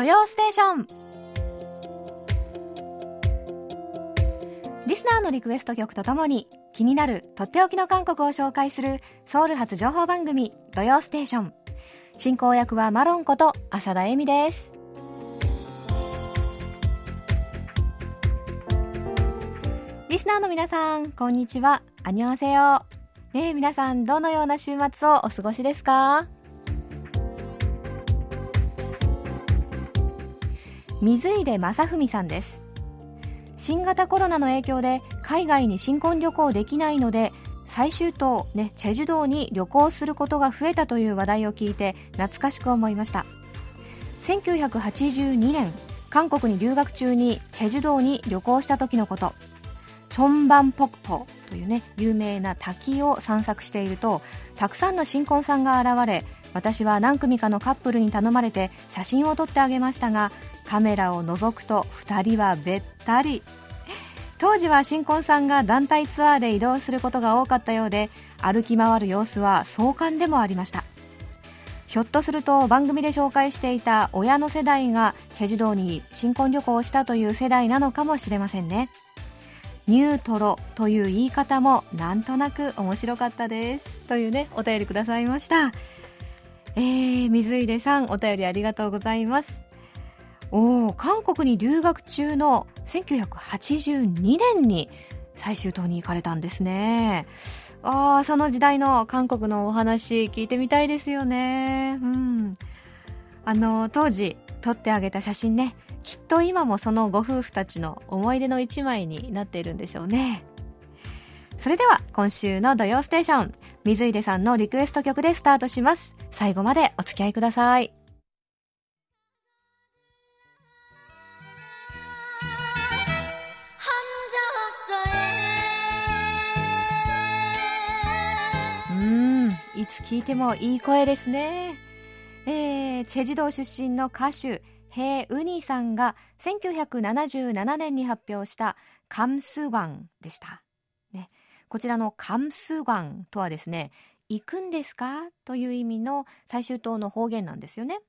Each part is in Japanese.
土曜ステーション。リスナーのリクエスト曲とともに気になるとっておきの韓国を紹介するソウル発情報番組土曜ステーション。進行役はマロンこと浅田恵美です。リスナーの皆さん、こんにちは。アニョンセヨ。ねえ皆さん、どのような週末をお過ごしですか？水出正文さんです。新型コロナの影響で海外に新婚旅行できないので最終島、チェジュ島に旅行することが増えたという話題を聞いて懐かしく思いました。1982年、韓国に留学中にチェジュ島に旅行した時のこと。チョンバンポクポという有名な滝を散策しているとたくさんの新婚さんが現れ、私は何組かのカップルに頼まれて写真を撮ってあげましたが、カメラを覗くと2人はべったり。当時は新婚さんが団体ツアーで移動することが多かったようで、歩き回る様子は壮観でもありました。ひょっとすると番組で紹介していた親の世代がチェジュ島に新婚旅行をしたという世代なのかもしれませんね。ニュートロという言い方もなんとなく面白かったですというお便りくださいました。水出さん、お便りありがとうございます。韓国に留学中の1982年に最終島に行かれたんですね。その時代の韓国のお話聞いてみたいですよね。当時撮ってあげた写真ね、きっと今もそのご夫婦たちの思い出の一枚になっているんでしょうね。それでは今週の土曜ステーション、水出さんのリクエスト曲でスタートします。最後までお付き合いください。いつ聞いてもいい声ですね。チェジュ島出身の歌手ヘイウニさんが1977年に発表したカムスガンでした、こちらのカムスガンとはですね、行くんですかという意味の最終島の方言なんですよね。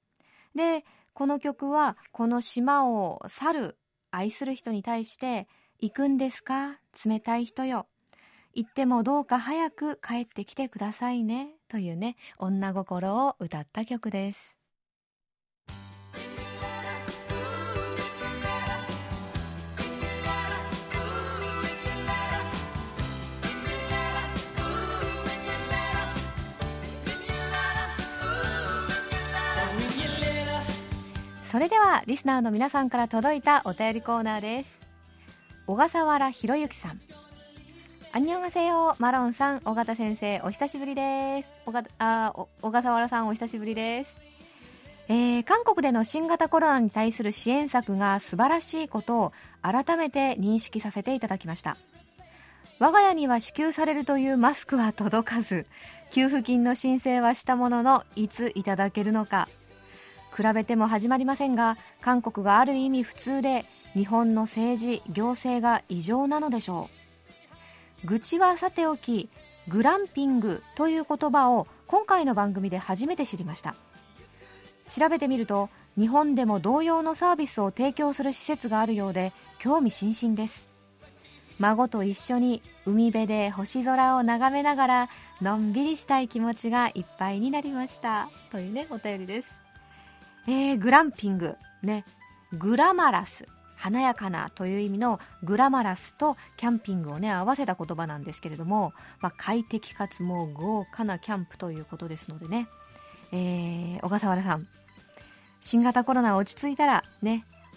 で、この曲はこの島を去る愛する人に対して行くんですか冷たい人よ、行ってもどうか早く帰ってきてくださいねという女心を歌った曲です。それではリスナーの皆さんから届いたお便りコーナーです。小笠原博之さん、アンニョンガセヨ。マロンさん、尾形先生、お久しぶりです。小笠原さん、お久しぶりです。韓国での新型コロナに対する支援策が素晴らしいことを改めて認識させていただきました。我が家には支給されるというマスクは届かず、給付金の申請はしたものの、いついただけるのか。比べても始まりませんが、韓国がある意味普通で、日本の政治、行政が異常なのでしょう。愚痴はさておき、グランピングという言葉を今回の番組で初めて知りました。調べてみると日本でも同様のサービスを提供する施設があるようで興味津々です。孫と一緒に海辺で星空を眺めながらのんびりしたい気持ちがいっぱいになりましたというお便りです。グランピンググラマラス、華やかなという意味のグラマラスとキャンピングを合わせた言葉なんですけれども、快適かつもう豪華なキャンプということですのでね、小笠原さん、新型コロナ落ち着いたら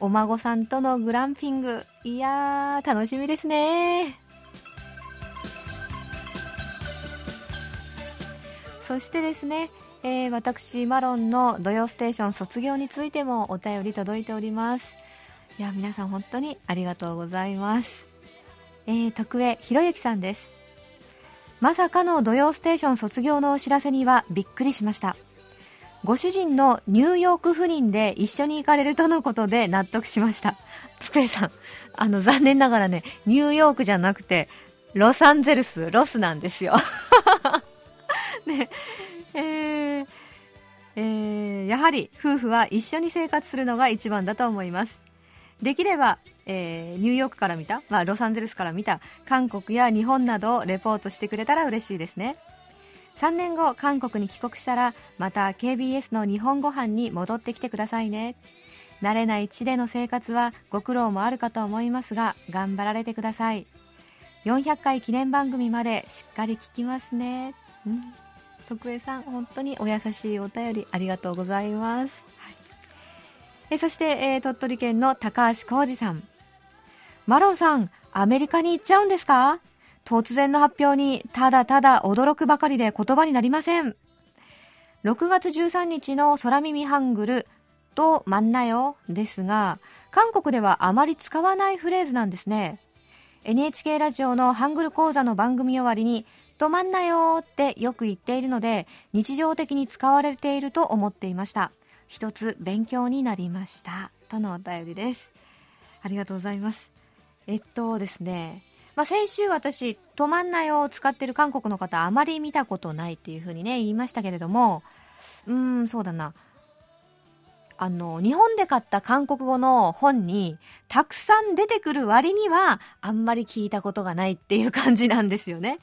お孫さんとのグランピング、いやー楽しみですね。そしてですね、私マロンの土曜ステーション卒業についてもお便り届いております。いや、皆さん本当にありがとうございます。徳江ひろゆきさんです。まさかの土曜ステーション卒業のお知らせにはびっくりしました。ご主人のニューヨーク赴任で一緒に行かれるとのことで納得しました。徳江さん、残念ながらニューヨークじゃなくてロサンゼルス、ロスなんですよ。やはり夫婦は一緒に生活するのが一番だと思います。できれば、ニューヨークから見た、ロサンゼルスから見た韓国や日本などをレポートしてくれたら嬉しいですね。3年後韓国に帰国したらまた KBS の日本ご飯に戻ってきてくださいね。慣れない地での生活はご苦労もあるかと思いますが頑張られてください。400回記念番組までしっかり聞きますね。徳江さん本当にお優しいお便りありがとうございます、そして、鳥取県の高橋浩二さん、マロンさんアメリカに行っちゃうんですか？突然の発表にただただ驚くばかりで言葉になりません。6月13日の空耳ハングルとまんなよですが韓国ではあまり使わないフレーズなんですね。 NHK ラジオのハングル講座の番組終わりにとまんなよってよく言っているので日常的に使われていると思っていました。一つ勉強になりましたとのお便りです。ありがとうございます。ですね、先週私止まんなよを使ってる韓国の方あまり見たことないっていう風にね言いましたけれども、そうだな、日本で買った韓国語の本にたくさん出てくる割にはあんまり聞いたことがないっていう感じなんですよね。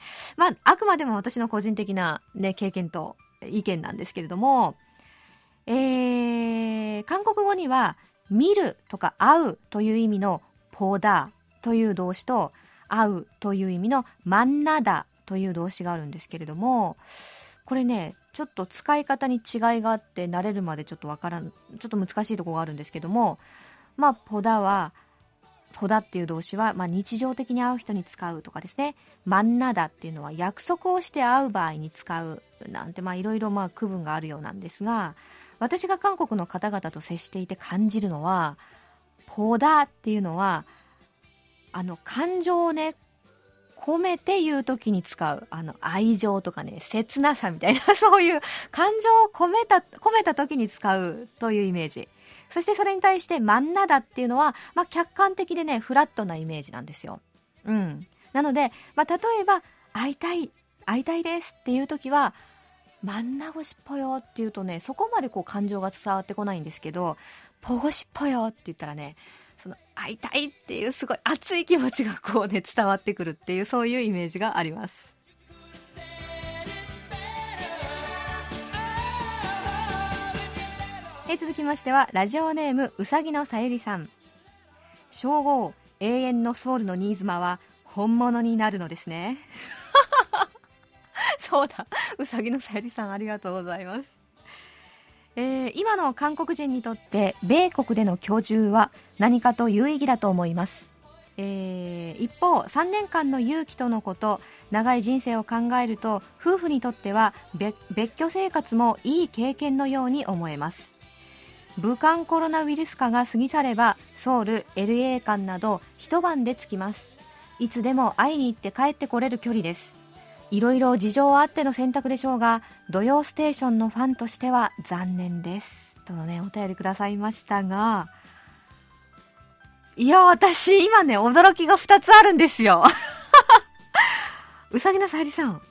あくまでも私の個人的な、経験と意見なんですけれども、韓国語には見るとか会うという意味の보다という動詞と会うという意味の만나다という動詞があるんですけれども、これねちょっと使い方に違いがあって慣れるまでちょっと難しいところがあるんですけども、ポダっていう動詞は、日常的に会う人に使うとかですね、만나다っていうのは約束をして会う場合に使うなんていろいろ区分があるようなんですが、私が韓国の方々と接していて感じるのはポダっていうのは感情をね込めて言うときに使う愛情とかね切なさみたいなそういう感情を込めたときに使うというイメージ。そしてそれに対して만나다っていうのは、客観的でねフラットなイメージなんですよ。なので、例えば会いたいですっていうときは만나고 싶어요っていうとねそこまでこう感情が伝わってこないんですけど、보고 싶어요って言ったらねその会いたいっていうすごい熱い気持ちがこうね伝わってくるっていうそういうイメージがあります。続きましてはラジオネームうさぎのさゆりさん、称号永遠のソウルの新妻は本物になるのですねそうだ、うさぎのさゆりさんありがとうございます。今の韓国人にとって米国での居住は何かと有意義だと思います。一方3年間の勇気とのこと、長い人生を考えると夫婦にとっては別居生活もいい経験のように思えます。武漢コロナウイルス禍が過ぎ去ればソウル LA 間など一晩で着きます。いつでも会いに行って帰ってこれる距離です。いろいろ事情あっての選択でしょうが土曜ステーションのファンとしては残念ですとのねお便りくださいましたが、いや私今ね驚きが2つあるんですようさぎのさゆりさん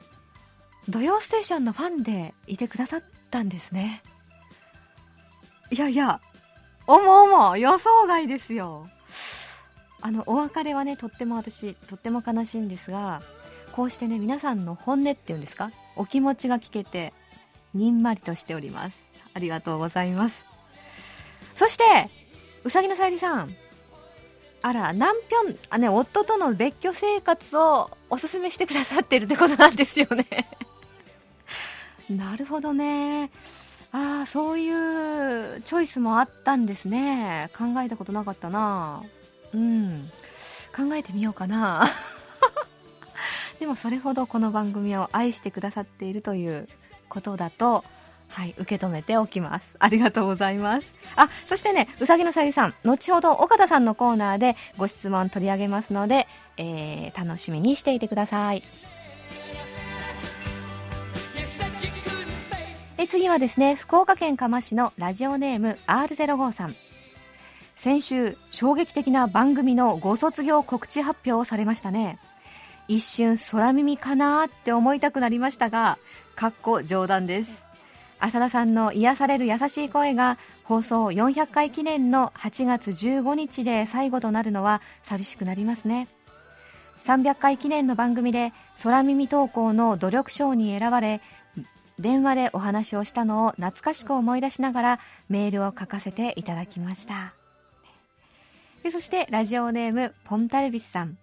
土曜ステーションのファンでいてくださったんですね。いやおも予想外ですよ。お別れはねとっても悲しいんですが、こうしてね皆さんの本音っていうんですか、お気持ちが聞けてにんまりとしております。ありがとうございます。そしてうさぎのさゆりさん、あら夫との別居生活をおすすめしてくださってるってことなんですよねなるほどね。そういうチョイスもあったんですね。考えたことなかったな。考えてみようかなでもそれほどこの番組を愛してくださっているということだと、受け止めておきます。ありがとうございます。そしてね、うさぎのさゆりさん、後ほど岡田さんのコーナーでご質問取り上げますので、楽しみにしていてください。次はですね、福岡県嘉麻市のラジオネーム R05 さん。先週、衝撃的な番組のご卒業告知発表をされましたね。一瞬空耳かなって思いたくなりましたが、かっこ冗談です。浅田さんの癒される優しい声が放送400回記念の8月15日で最後となるのは寂しくなりますね。300回記念の番組で空耳投稿の努力賞に選ばれ、電話でお話をしたのを懐かしく思い出しながらメールを書かせていただきました。でそしてラジオネームポンタルビスさん、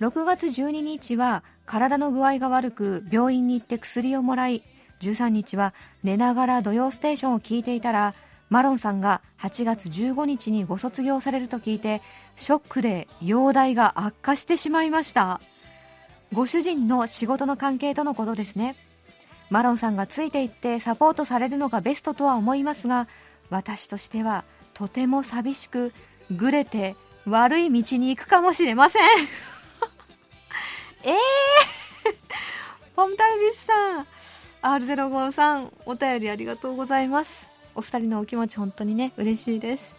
6月12日は体の具合が悪く病院に行って薬をもらい、13日は寝ながら土曜ステーションを聞いていたらマロンさんが8月15日にご卒業されると聞いてショックで容体が悪化してしまいました。ご主人の仕事の関係とのことですね。マロンさんがついていってサポートされるのがベストとは思いますが、私としてはとても寂しくぐれて悪い道に行くかもしれませんポンタルビスさん、R05 さん、お便りありがとうございます。お二人のお気持ち本当にね嬉しいです。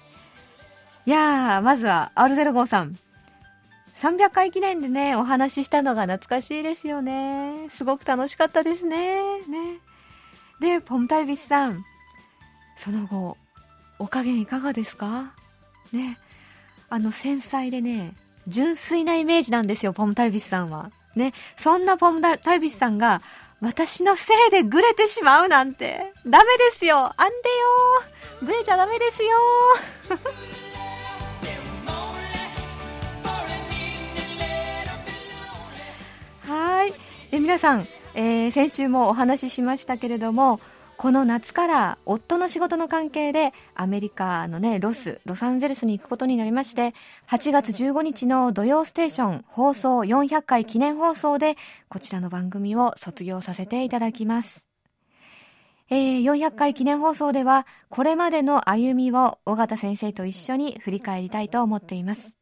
いやー、まずは R05 さん、300回記念でねお話ししたのが懐かしいですよね。すごく楽しかったです ね。でポンタルビスさん、その後お加減いかがですかね。繊細でね純粋なイメージなんですよ、ポンタルビスさんはね。そんなポンタルビスさんが私のせいでグレてしまうなんてダメですよ。あんでよー、グレちゃダメですよはい。で皆さん、先週もお話ししましたけれども、この夏から夫の仕事の関係でアメリカのねロサンゼルスに行くことになりまして、8月15日の土曜ステーション放送400回記念放送でこちらの番組を卒業させていただきます。400回記念放送ではこれまでの歩みを尾形先生と一緒に振り返りたいと思っています。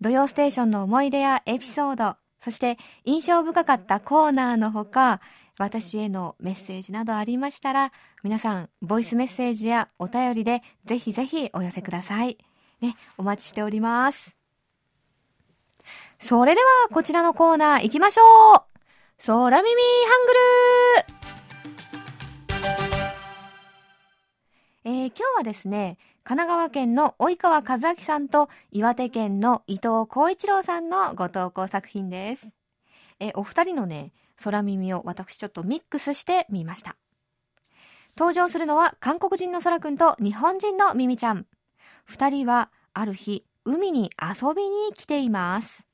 土曜ステーションの思い出やエピソード、そして印象深かったコーナーのほか、私へのメッセージなどありましたら、皆さんボイスメッセージやお便りでぜひぜひお寄せください、ね、お待ちしております。それではこちらのコーナー行きましょう。空耳ハングル。今日はですね、神奈川県の及川和明さんと岩手県の伊藤浩一郎さんのご投稿作品です。お二人のね空耳を私ちょっとミックスしてみました。登場するのは韓国人の空くんと日本人のミミちゃん。二人はある日海に遊びに来ています。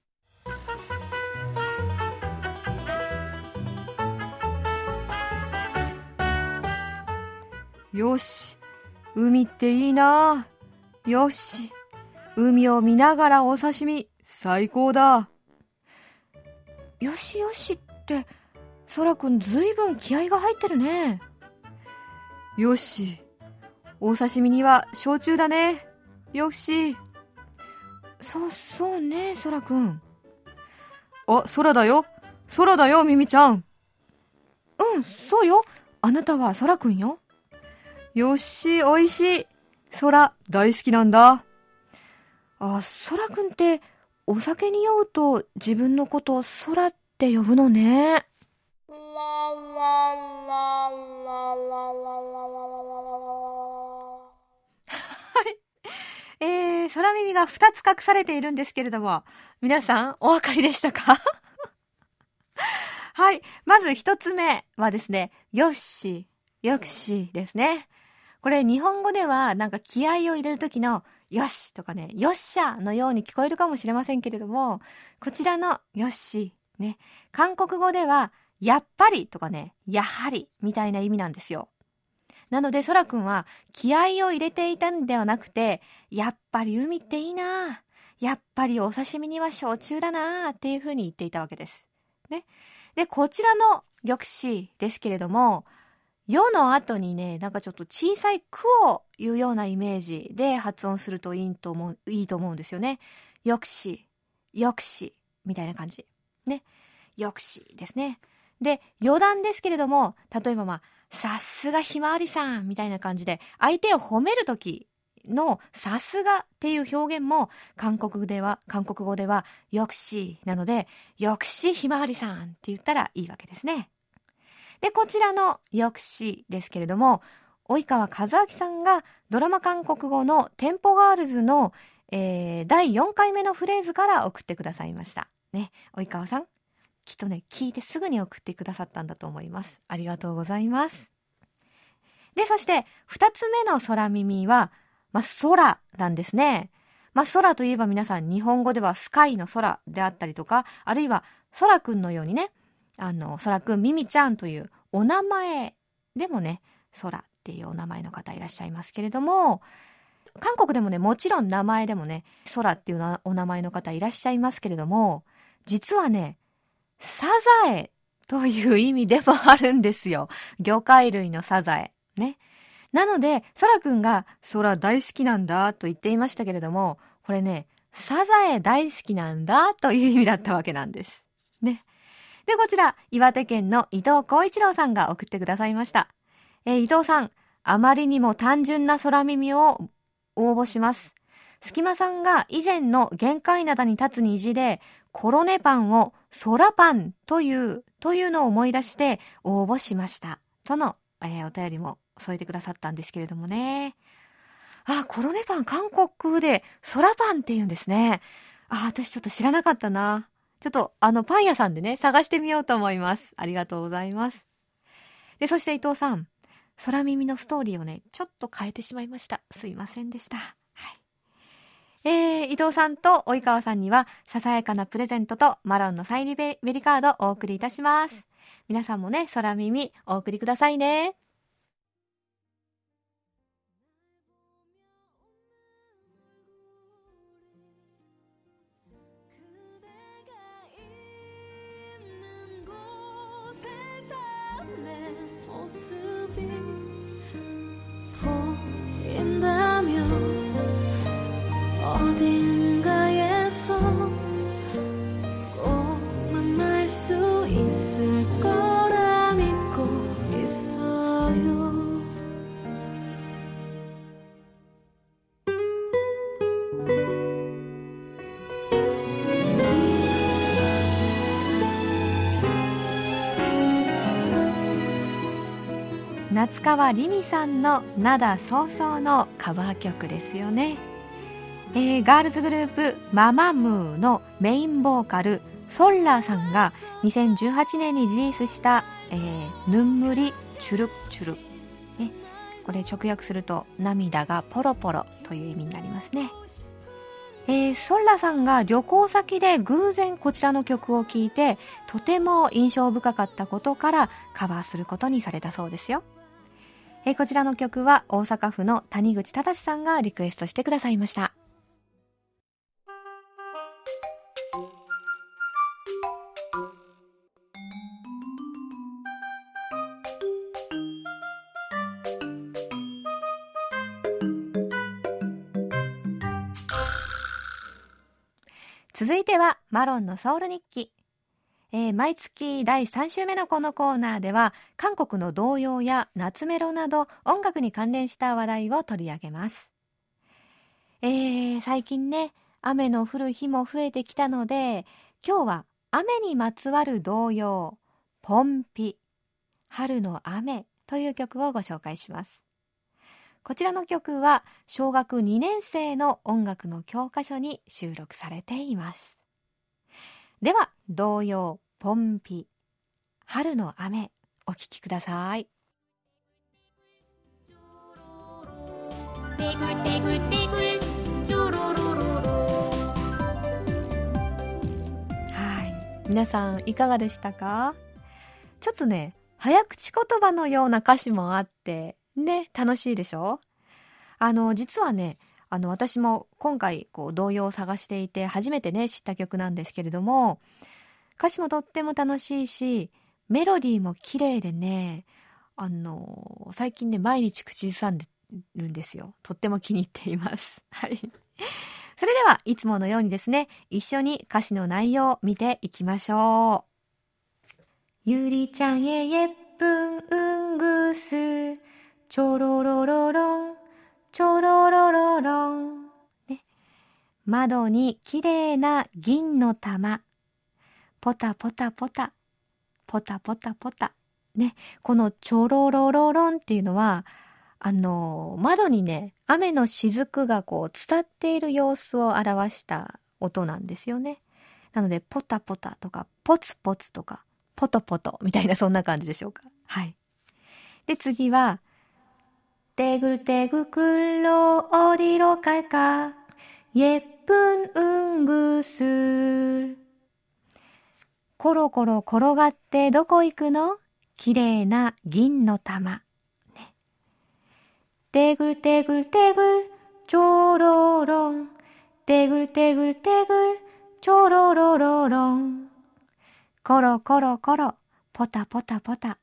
よし、海っていいな。よし、海を見ながらお刺身最高だ。よしよしってそらくんずいぶん気合が入ってるね。よし、お刺身には焼酎だね。よし、そうねそらくん。あ、空だよミミちゃん。うん、そうよ、あなたはそらくんよ。よし、おいしい、空大好きなんだ。あ、そらくんってお酒に酔うと自分のことを空って呼ぶのね。はい、空耳が2つ隠されているんですけれども、皆さんお分かりでしたかはい、まず1つ目はですね、よしですね。これ日本語ではなんか気合を入れる時のよしとかね、よっしゃのように聞こえるかもしれませんけれども、こちらのよしね、韓国語ではやっぱりとかね、やはりみたいな意味なんですよ。なのでそらくんは気合を入れていたんではなくて、やっぱり海っていいな、やっぱりお刺身には焼酎だなっていうふうに言っていたわけです、ね。でこちらのよしですけれども、よの後にね、なんかちょっと小さいくを言うようなイメージで発音するといいと思うんですよね。よくしみたいな感じね。よくしですね。で余談ですけれども、例えばさすがひまわりさんみたいな感じで相手を褒める時のさすがっていう表現も韓国語ではよくしなので、よくしひまわりさんって言ったらいいわけですね。でこちらの抑止ですけれども、及川和明さんがドラマ韓国語のテンポガールズの、第4回目のフレーズから送ってくださいましたね。及川さんきっとね聞いてすぐに送ってくださったんだと思います。ありがとうございます。でそして2つ目の空耳は、空なんですね。空といえば皆さん日本語ではスカイの空であったりとか、あるいは空くんのようにね、空くんミミちゃんというお名前でもね空っていうお名前の方いらっしゃいますけれども、韓国でもねもちろん名前でもね空っていうなお名前の方いらっしゃいますけれども、実はねサザエという意味でもあるんですよ。魚介類のサザエね。なので空くんが空大好きなんだと言っていましたけれども、これねサザエ大好きなんだという意味だったわけなんですね。でこちら岩手県の伊藤光一郎さんが送ってくださいました。伊藤さん、あまりにも単純な空耳を応募します。隙間さんが以前の限界灘に立つ虹でコロネパンを空パンというのを思い出して応募しましたとの、お便りも添えてくださったんですけれどもね。あ、コロネパン韓国で空パンって言うんですね。あ、私ちょっと知らなかったな。ちょっとパン屋さんでね探してみようと思います。ありがとうございます。でそして伊藤さん、空耳のストーリーをねちょっと変えてしまいました。すいませんでした。はい、伊藤さんと及川さんにはささやかなプレゼントとマロンのサイン入りカードをお送りいたします。皆さんもね空耳お送りくださいね。夏川りみさんの涙そうそうのカバー曲ですよね。ガールズグループママムーのメインボーカルソンラーさんが2018年にリリースした、ぬんむりチュルチュル、ね、これ直訳すると涙がポロポロという意味になりますね。ソンラーさんが旅行先で偶然こちらの曲を聴いてとても印象深かったことからカバーすることにされたそうですよ。こちらの曲は大阪府の谷口忠さんがリクエストしてくださいました。続いてはマロンのソウル日記。毎月第3週目のこのコーナーでは韓国の童謡や夏メロなど音楽に関連した話題を取り上げます。最近ね雨の降る日も増えてきたので、今日は雨にまつわる童謡ポンピ春の雨という曲をご紹介します。こちらの曲は小学2年生の音楽の教科書に収録されています。では童謡ポンピ春の雨お聞きください。はい、皆さんいかがでしたか？ちょっとね早口言葉のような歌詞もあってね楽しいでしょ？実はね私も今回こう童謡を探していて初めてね知った曲なんですけれども、歌詞もとっても楽しいしメロディーも綺麗でね、最近ね毎日口ずさんでるんですよ。とっても気に入っています、はい、それではいつものようにですね一緒に歌詞の内容を見ていきましょう。ゆりちゃんへ예쁜은구슬ちょろろろろんちょろろろろん、ね、窓にきれいな銀の玉ポタポタポタポタポタポタね、このちょろろろろんっていうのは、窓にね、雨の雫がこう伝っている様子を表した音なんですよね。なので、ポタポタとか、ポツポツとか、ポトポトみたいな、そんな感じでしょうか。はい。で、次は、テグルテグクロオディロカイカ、예쁜응구슬。コロコロ転がってどこ行くの？綺麗な銀の玉。テグルテグルテグル、ちょろろん。テグルテグルテグル、ちょろろろろん。コロコロコロ、ポタポタポタ。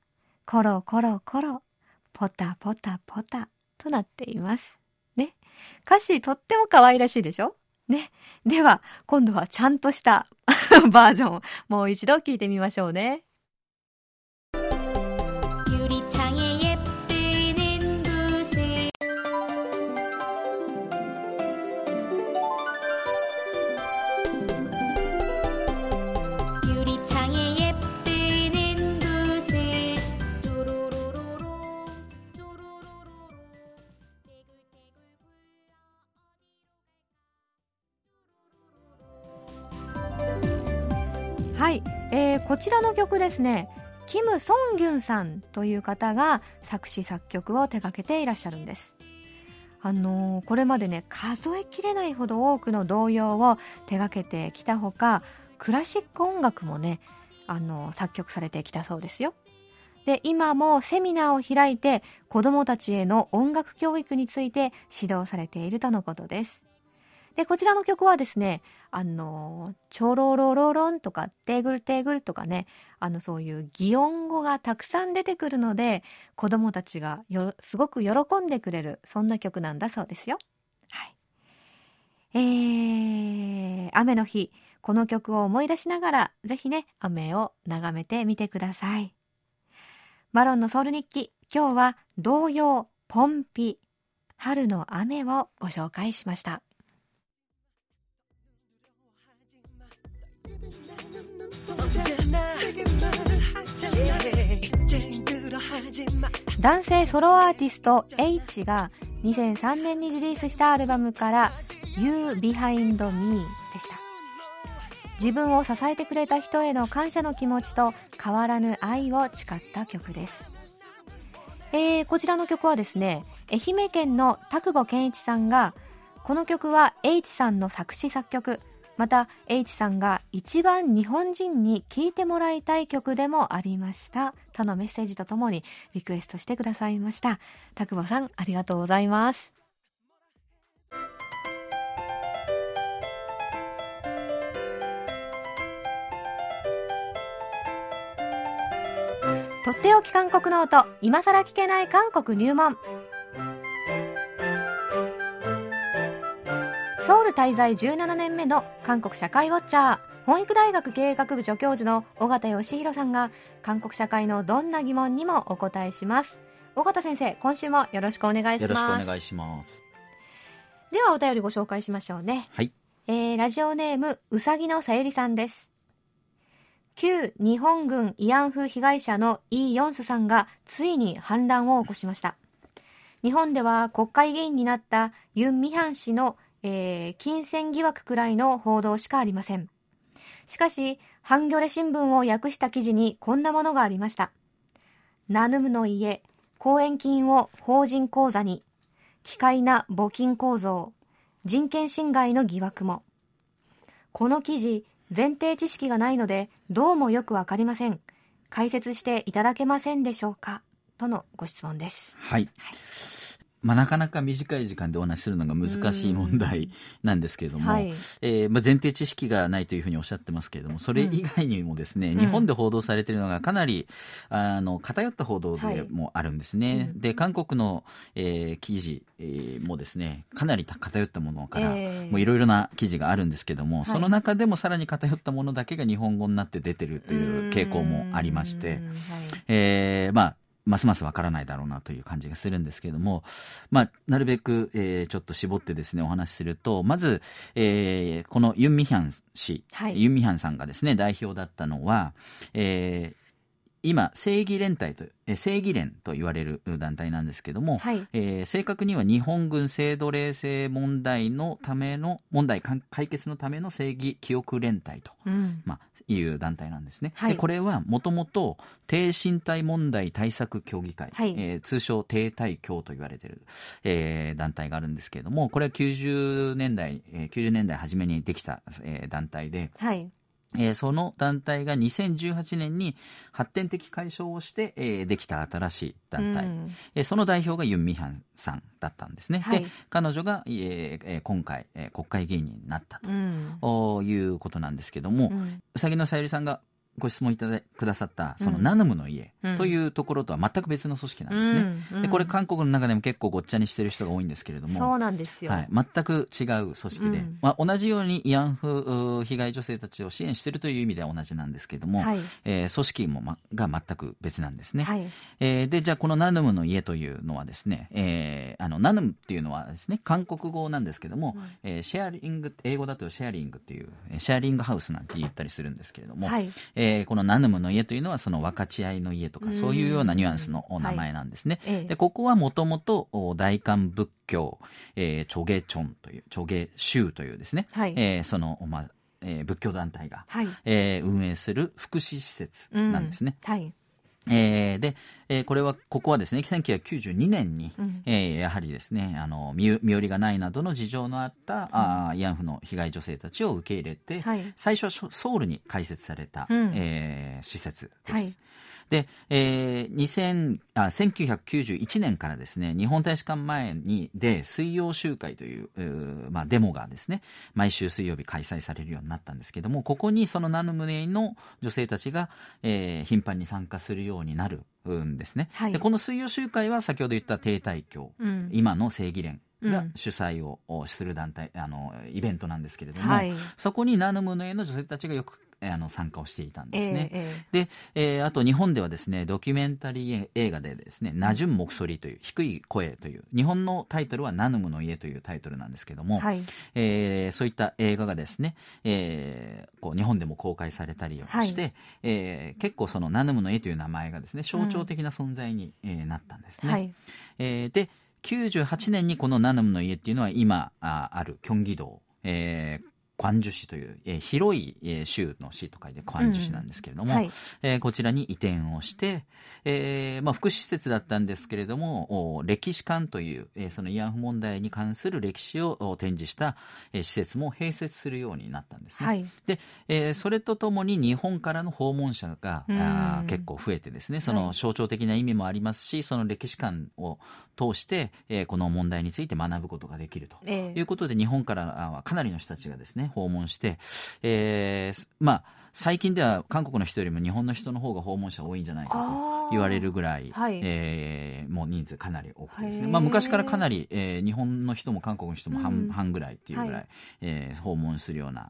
コロコロコロ、ポタポタポタとなっています。ね。歌詞とっても可愛らしいでしょ？ね。では、今度はちゃんとしたバージョン、もう一度聞いてみましょうね。はい、こちらの曲ですね、キム・ソンギュンさんという方が作詞作曲を手掛けていらっしゃるんです。これまでね、数えきれないほど多くの童謡を手掛けてきたほか、クラシック音楽もね、作曲されてきたそうですよ。で、今もセミナーを開いて子どもたちへの音楽教育について指導されているとのことです。で、こちらの曲はですね、ちょろろろろんとか、てぐるてぐるとかね、そういう擬音語がたくさん出てくるので、子どもたちがすごく喜んでくれる、そんな曲なんだそうですよ。はい。雨の日、この曲を思い出しながら、ぜひね、雨を眺めてみてください。マロンのソウル日記、今日は童謡ポンピ、春の雨をご紹介しました。男性ソロアーティスト H が2003年にリリースしたアルバムから You Behind Me でした。自分を支えてくれた人への感謝の気持ちと変わらぬ愛を誓った曲です。こちらの曲はですね、愛媛県の田久保健一さんが、この曲は H さんの作詞作曲、また H さんが一番日本人に聴いてもらいたい曲でもありましたとのメッセージとともにリクエストしてくださいました。田久保さん、ありがとうございます。とっておき韓国ノート、今さら聞けない韓国入門。ソウル滞在17年目の韓国社会ウォッチャー、本育大学経営学部助教授の尾形義弘さんが、韓国社会のどんな疑問にもお答えします。尾形先生、今週もよろしくお願いします。よろしくお願いします。では、お便りご紹介しましょうね。はい、ラジオネーム、うさぎのさゆりさんです。旧日本軍慰安婦被害者のイ・ヨンスさんがついに反乱を起こしました。日本では国会議員になったユン・ミハン氏の金銭疑惑くらいの報道しかありません。しかし、ハンギョレ新聞を訳した記事にこんなものがありました。ナヌムの家、後援金を法人口座に、奇怪な募金構造、人権侵害の疑惑も。この記事、前提知識がないのでどうもよくわかりません。解説していただけませんでしょうか、とのご質問です。はい。はい、まあ、なかなか短い時間でお話しするのが難しい問題なんですけれども、はい、前提知識がないというふうにおっしゃってますけれども、それ以外にもですね、日本で報道されているのがかなり偏った報道でもあるんですね。はい、で、韓国の、記事、もですね、かなり偏ったものからいろいろな記事があるんですけれども、その中でもさらに偏ったものだけが日本語になって出てるという傾向もありまして、まあますますわからないだろうなという感じがするんですけれども、まあ、なるべく、ちょっと絞ってですね、お話しすると、まず、このユン・ミヒャン氏、ユン・ミヒャンさんがですね、代表だったのは、今正義連と言われる団体なんですけども、はい正確には日本軍性奴隷制問題のための問題解決のための正義記憶連帯と、うんいう団体なんですね、はい、でこれはもともと低身体問題対策協議会、はい通称低体協と言われている、団体があるんですけれども、これは90年代初めにできた、団体で、はいその団体が2018年に発展的解消をして、できた新しい団体、その代表がユン・ミハンさんだったんですね、はい、で彼女が、今回、国会議員になったと、いうことなんですけども、先のさゆりさんがご質問くださったそのナヌムの家というところとは全く別の組織なんですね、でこれ韓国の中でも結構ごっちゃにしてる人が多いんですけれども、そうなんですよ、はい、全く違う組織で、同じように慰安婦被害女性たちを支援しているという意味では同じなんですけれども、はい組織も、が全く別なんですね、はいでじゃあこのナヌムの家というのはですね、ナヌムっていうのはですね韓国語なんですけれども、シェアリング英語だとシェアリングっていうシェアリングハウスなんて言ったりするんですけれども、はいこのナヌムの家というのはその分かち合いの家とかそういうようなニュアンスのお名前なんですね、はい、でここはもともと大韓仏教、チョゲチョンというチョゲ州というですね、はいその仏教団体が、はい運営する福祉施設なんですね、はいで、ここはですね1992年に、やはりですね身寄りがないなどの事情のあった慰安婦の被害女性たちを受け入れて、はい、最初はソウルに開設された、施設です、はいで1991年からですね日本大使館前で水曜集会という、デモがですね毎週水曜日開催されるようになったんですけども、ここにそのナヌムネイの女性たちが、頻繁に参加するようになるんですね、はい、でこの水曜集会は先ほど言った低体協、今の正義連が主催をする団体イベントなんですけれども、はい、そこにナヌムネイの女性たちがよく参加をしていたんですね、で、あと日本ではですねドキュメンタリー映画でですねナジュン・モクソリという低い声という日本のタイトルはナヌムの家というタイトルなんですけども、はいそういった映画がですね、こう日本でも公開されたりして、はい結構そのナヌムの家という名前がですね象徴的な存在に、なったんですね、はいで98年にこのナヌムの家っていうのは今ある京畿道、クァンジュ市という、広い、州の市と書いてクァンジュ市なんですけれども、はいこちらに移転をして、福祉施設だったんですけれども歴史館という、その慰安婦問題に関する歴史を展示した、施設も併設するようになったんですね、はいでそれとともに日本からの訪問者が結構増えてですねその象徴的な意味もありますし、はい、その歴史館を通して、この問題について学ぶことができるということで、日本からはかなりの人たちがですね訪問して、最近では韓国の人よりも日本の人の方が訪問者多いんじゃないかと言われるぐらい、はいもう人数かなり多くてですね、昔からかなり、日本の人も韓国の人も半ぐらいっていうぐらい、はい訪問するような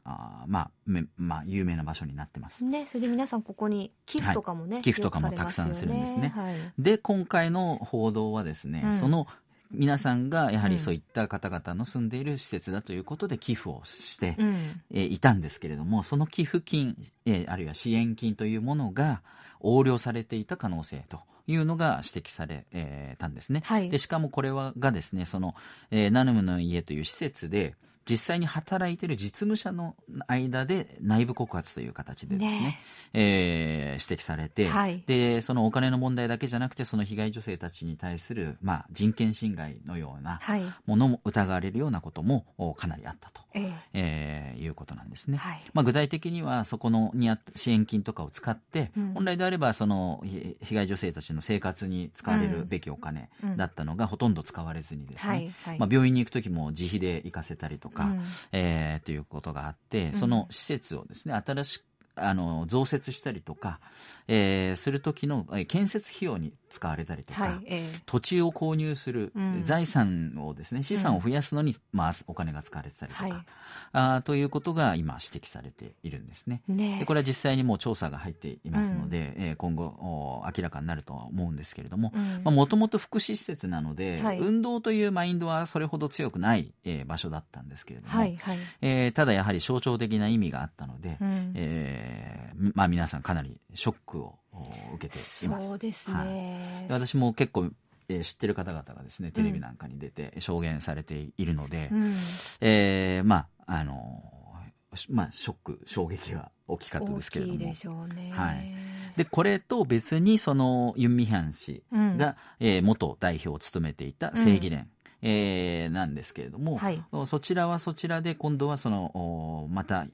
有名な場所になってます、ね、それで皆さんここに寄付とかもね、寄付とかもたくさんするんですね、はい、で今回の報道はですね、その皆さんがやはりそういった方々の住んでいる施設だということで寄付をしていたんですけれども、その寄付金あるいは支援金というものが横領されていた可能性というのが指摘されたんですね、はい、でしかもこれがですねそのナヌムの家という施設で実際に働いている実務者の間で内部告発という形でですね、指摘されて、はい、でそのお金の問題だけじゃなくてその被害女性たちに対する、人権侵害のようなものも疑われるようなこともかなりあったと、いうことなんですね、はい具体的にはそこのにあった支援金とかを使って、本来であればその被害女性たちの生活に使われるべきお金だったのがほとんど使われずにですね、病院に行くときも自費で行かせたりとかということがあって、その施設をですね新しく増設したりとか、する時の建設費用に使われたりとか、土地を購入する、財産をですね資産を増やすのに、お金が使われてたりとか、ということが今指摘されているんですね。でこれは実際にもう調査が入っていますので、今後明らかになるとは思うんですけれども、もともと福祉施設なので、運動というマインドはそれほど強くない、場所だったんですけれども、ただやはり象徴的な意味があったので、皆さんかなりショックを受けています。そうですね、はい、私も結構知ってる方々がですねテレビなんかに出て証言されているので、うんショック衝撃は大きかったですけれども、大きいでしょうね、はい、でこれと別にそのユン・ミヒャン氏が、うん元代表を務めていた正義連、うんなんですけれども、はい、そちらはそちらで今度はそのまた、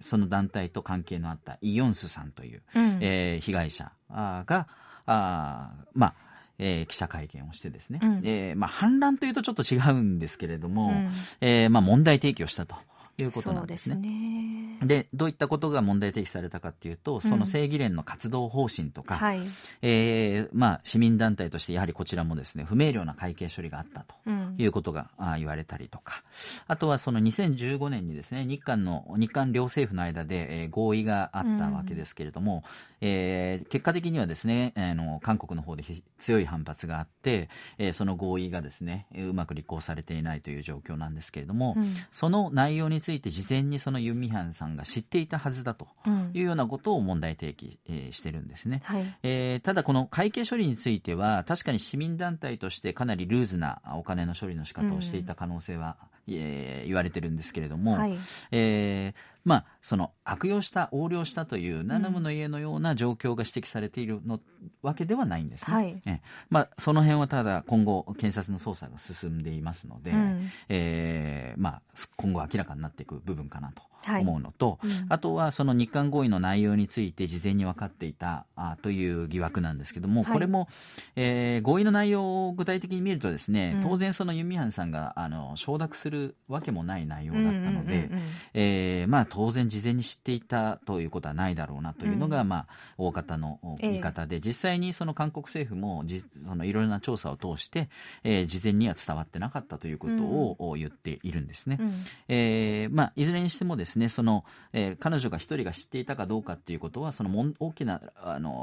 その団体と関係のあったイ・ヨンスさんという、うん被害者が記者会見をしてですね、うん反乱というとちょっと違うんですけれども、うん問題提起をしたということなんですね。そうですね。で、どういったことが問題提起されたかというと、その正義連の活動方針とか、うんはい市民団体としてやはりこちらもですね不明瞭な会計処理があったということが、うん、言われたりとか、あとはその2015年にですね日韓両政府の間で、合意があったわけですけれども、うん結果的にはですね韓国の方で強い反発があって、その合意がですねうまく履行されていないという状況なんですけれども、うん、その内容について事前にそのユン・ミヒャンさんが知っていたはずだというようなことを問題提起、してるんですね、はいただこの会計処理については確かに市民団体としてかなりルーズなお金の処理の仕方をしていた可能性は、言われてるんですけれども、はいその悪用した横領したというナナムの家のような状況が指摘されているのわけではないんですね、はいその辺はただ今後検察の捜査が進んでいますので、うん今後明らかになっていく部分かなと思うのと、はいうん、あとはその日韓合意の内容について事前に分かっていたという疑惑なんですけども、はい、これも、合意の内容を具体的に見るとですね、うん、当然そのユン・ミヒャンさんが承諾するわけもない内容だったので、うんうんうんうん、当然事前に知っていたということはないだろうなというのが、うん大方の見方で、実際にその韓国政府もいろいろな調査を通して、事前には伝わってなかったということを言っているんですね、うんいずれにしてもですね彼女が一人が知っていたかどうかということはその大きな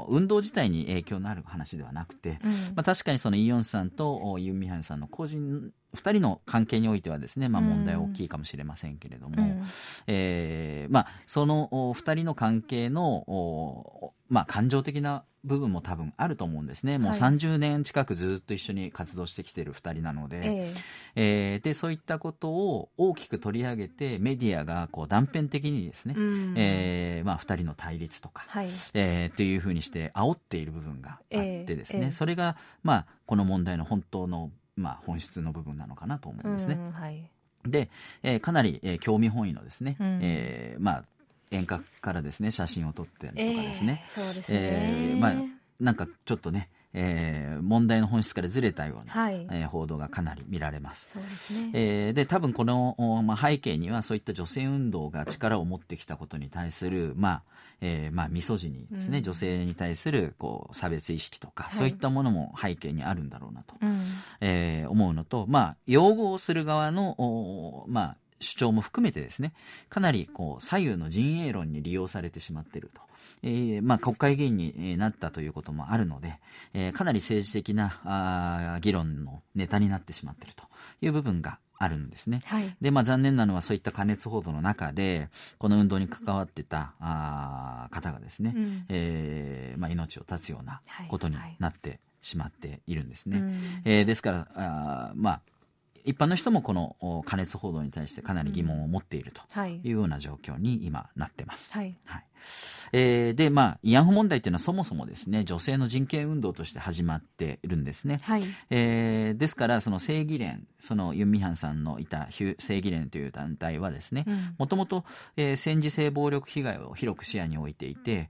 運動自体に影響のある話ではなくて、うん確かにそのイ・ヨンさんとユン・ミヒャンさんの個人2人の関係においてはですね、問題は大きいかもしれませんけれども、うんその2人の関係の、感情的な部分も多分あると思うんですね。もう30年近くずっと一緒に活動してきている2人なので、はいでそういったことを大きく取り上げてメディアが断片的にですね、うん2人の対立とか、はいというふうにして煽っている部分があってですね、それが、この問題の本当の本質の部分なのかなと思うんですね、うんはい、で、かなり、興味本位のですね、うん遠隔からですね写真を撮ってとかですね、そうですね、なんかちょっとね、問題の本質からずれたような、はい報道がかなり見られます。そうですね。で多分この、背景にはそういった女性運動が力を持ってきたことに対する、ミソジニーですね、うん、女性に対する差別意識とか、はい、そういったものも背景にあるんだろうなと、うん思うのと、擁護をする側の主張も含めてですねかなり左右の陣営論に利用されてしまっていると、国会議員になったということもあるので、かなり政治的な議論のネタになってしまっているという部分があるんですね、はいで残念なのはそういった過熱報道の中でこの運動に関わってた方がですね、うん命を絶つようなことになってしまっているんですね、はいはいですから一般の人もこの過熱報道に対してかなり疑問を持っているというような状況に今なってます、はいはいで慰安婦問題というのはそもそもですね女性の人権運動として始まっているんですね、はいですからその正義連ユン・ミヒャンさんのいた正義連という団体はですねもともと戦時性暴力被害を広く視野に置いていて、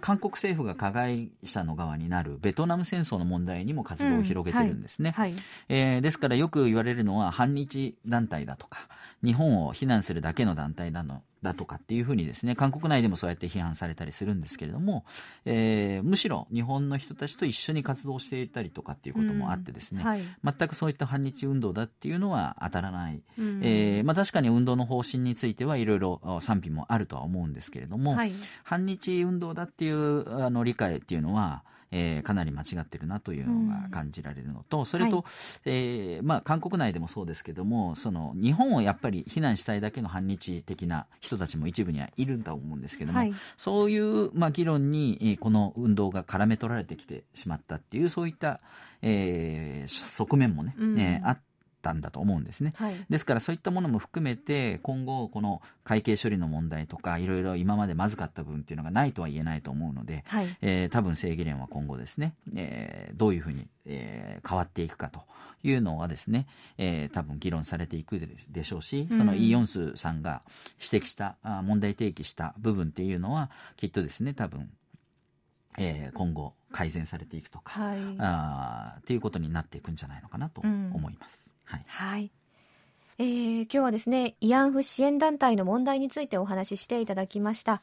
韓国政府が加害者の側になるベトナム戦争の問題にも活動を広げてるんですね、うんはいですからよく言われるのは反日団体だとか日本を非難するだけの団体だとかっていうふうにですね韓国内でもそうやって批判されたりするんですけれども、むしろ日本の人たちと一緒に活動していたりとかっていうこともあってですね、うんはい、全くそういった反日運動だっていうのは当たらない、うん確かに運動の方針についてはいろいろ賛否もあるとは思うんですけれども、はい、反日運動だっていう理解っていうのはかなり間違ってるなというのが感じられるのと、それと、はい、韓国内でもそうですけども、その日本をやっぱり非難したいだけの反日的な人たちも一部にはいるんだと思うんですけども、はい、そういう、議論にこの運動が絡め取られてきてしまったっていう、そういった、側面もね、あってたんだと思うんですね、はい、ですからそういったものも含めて今後この会計処理の問題とかいろいろ今までまずかった部分っていうのがないとは言えないと思うので、はい、多分正義連は今後ですね、どういうふうに、変わっていくかというのはですね、多分議論されていくでしょうし、そのイ・ヨンスさんが指摘した、問題提起した部分っていうのはきっとですね、多分、今後改善されていくとか、はい、っていうことになっていくんじゃないのかなと思います、はいはい今日はですね、慰安婦支援団体の問題についてお話ししていただきました。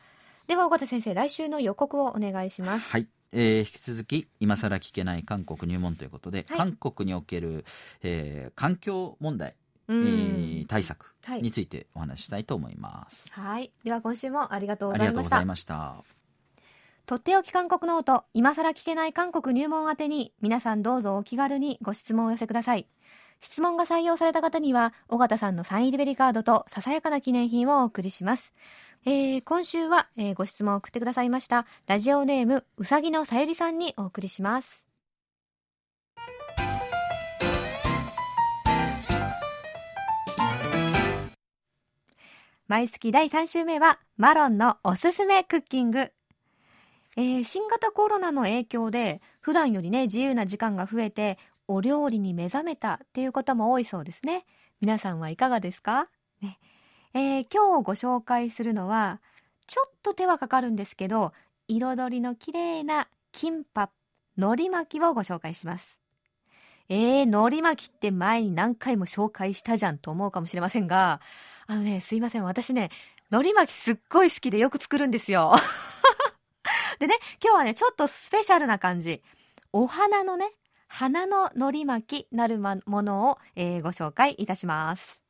では尾形先生、来週の予告をお願いします。はい、引き続き今更聞けない韓国入門ということで、はい、韓国における、環境問題、対策についてお話ししたいと思います、はい、では今週もありがとうございました。ありがとうございました。とっておき韓国ノート、今更聞けない韓国入門宛てに皆さんどうぞお気軽にご質問を寄せください。質問が採用された方には尾形さんのサイン入りベリーカードとささやかな記念品をお送りします、今週は、ご質問を送ってくださいましたラジオネームうさぎのさゆりさんにお送りします。毎月第3週目はマロンのおすすめクッキング。新型コロナの影響で普段よりね、自由な時間が増えてお料理に目覚めたっていう方も多いそうですね。皆さんはいかがですか、ね今日ご紹介するのはちょっと手はかかるんですけど彩りの綺麗なキンパ海苔巻きをご紹介します。海苔巻きって前に何回も紹介したじゃんと思うかもしれませんが、すいません、私ね海苔巻きすっごい好きでよく作るんですよでね、今日はね、ちょっとスペシャルな感じ。お花のね、花ののり巻きなるものを、ご紹介いたします。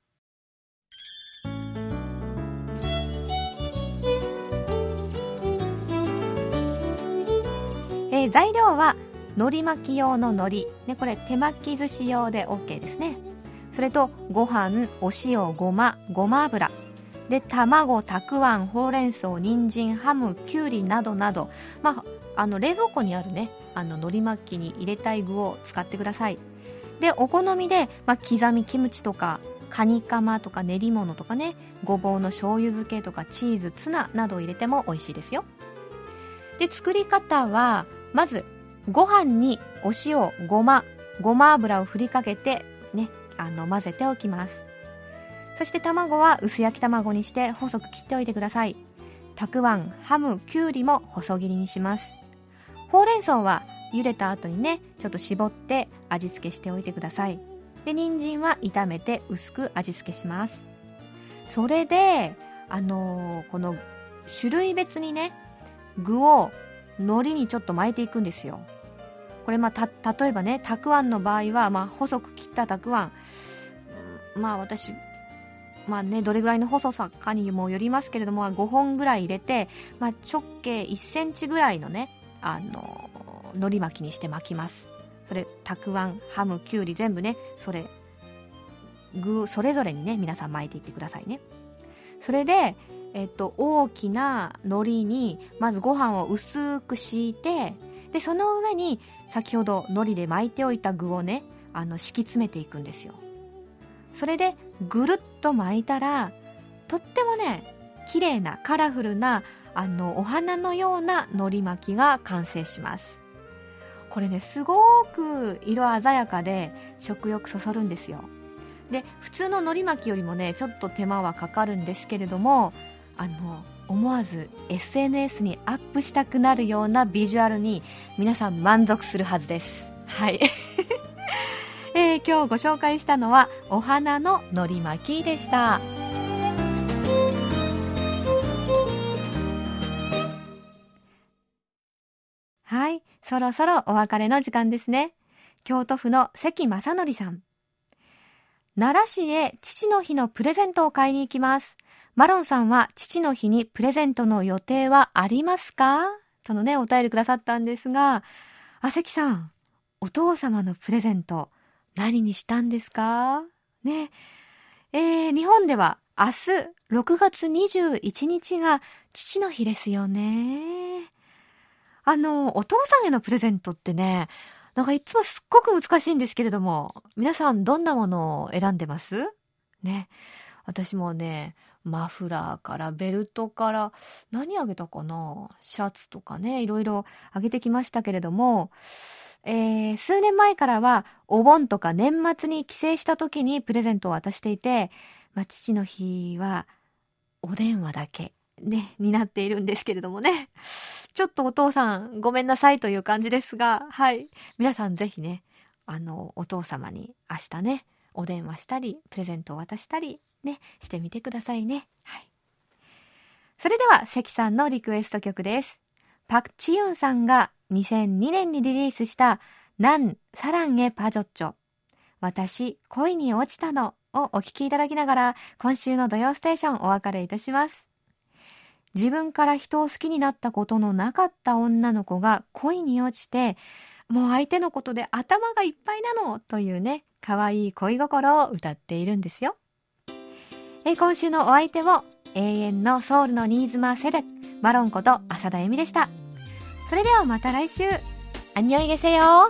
材料は、のり巻き用ののり、ね、これ手巻き寿司用で OK ですね。それと、ご飯、お塩、ごま油。で卵、たくあん、ほうれん草、人参、ハム、きゅうりなどなど、冷蔵庫にあるね、海苔巻きに入れたい具を使ってください。でお好みで、刻みキムチとかカニカマとか練り物とかね、ごぼうの醤油漬けとかチーズ、ツナなどを入れても美味しいですよ。で作り方はまずご飯にお塩、ごま油を振りかけてね、混ぜておきます。そして卵は薄焼き卵にして細く切っておいてください。たくあん、ハム、きゅうりも細切りにします。ほうれん草は茹でた後にね、ちょっと絞って味付けしておいてください。で、人参は炒めて薄く味付けします。それで、この種類別にね、具を海苔にちょっと巻いていくんですよ。これ例えばね、たくあんの場合は、細く切ったたくあん、私、どれぐらいの細さかにもよりますけれども、5本ぐらい入れて、直径1センチぐらいのね、海苔巻きにして巻きます。それ、たくあん、ハム、きゅうり全部ね、具それぞれにね、皆さん巻いていってくださいね。それで、大きな海苔に、まずご飯を薄く敷いて、で、その上に、先ほど海苔で巻いておいた具をね、敷き詰めていくんですよ。それでぐるっと巻いたら、とってもね、綺麗なカラフルなお花のような海苔巻きが完成します。これね、すごく色鮮やかで食欲そそるんですよ。で、普通の海苔巻きよりもね、ちょっと手間はかかるんですけれども、思わず SNS にアップしたくなるようなビジュアルに皆さん満足するはずです。はい今日ご紹介したのはお花ののり巻きでした。はい、そろそろお別れの時間ですね。京都府の関正則さん、奈良市へ父の日のプレゼントを買いに行きます。マロンさんは父の日にプレゼントの予定はありますか、とのね、お便りくださったんですが、あさきさん、お父様のプレゼント何にしたんですかね。日本では明日6月21日が父の日ですよね。お父さんへのプレゼントってね、なんかいつもすっごく難しいんですけれども、皆さんどんなものを選んでますね。私もね、マフラーからベルトから何あげたかな、シャツとかね、いろいろあげてきましたけれども、数年前からはお盆とか年末に帰省した時にプレゼントを渡していて、父の日はお電話だけ、ね、になっているんですけれどもね、ちょっとお父さんごめんなさいという感じですが、はい、皆さんぜひね、お父様に明日ね、お電話したりプレゼントを渡したりね、してみてくださいね。はい。それでは関さんのリクエスト曲です。パク・チユンさんが2002年にリリースしたなんサランへパジョッチョ、私恋に落ちたのをお聞きいただきながら、今週の土曜ステーションお別れいたします。自分から人を好きになったことのなかった女の子が恋に落ちて、もう相手のことで頭がいっぱいなのというね、可愛い恋心を歌っているんですよ。今週のお相手を永遠のソウルの新妻セデマロンこと浅田恵美でした。それではまた来週、アンニョンイゲセヨ。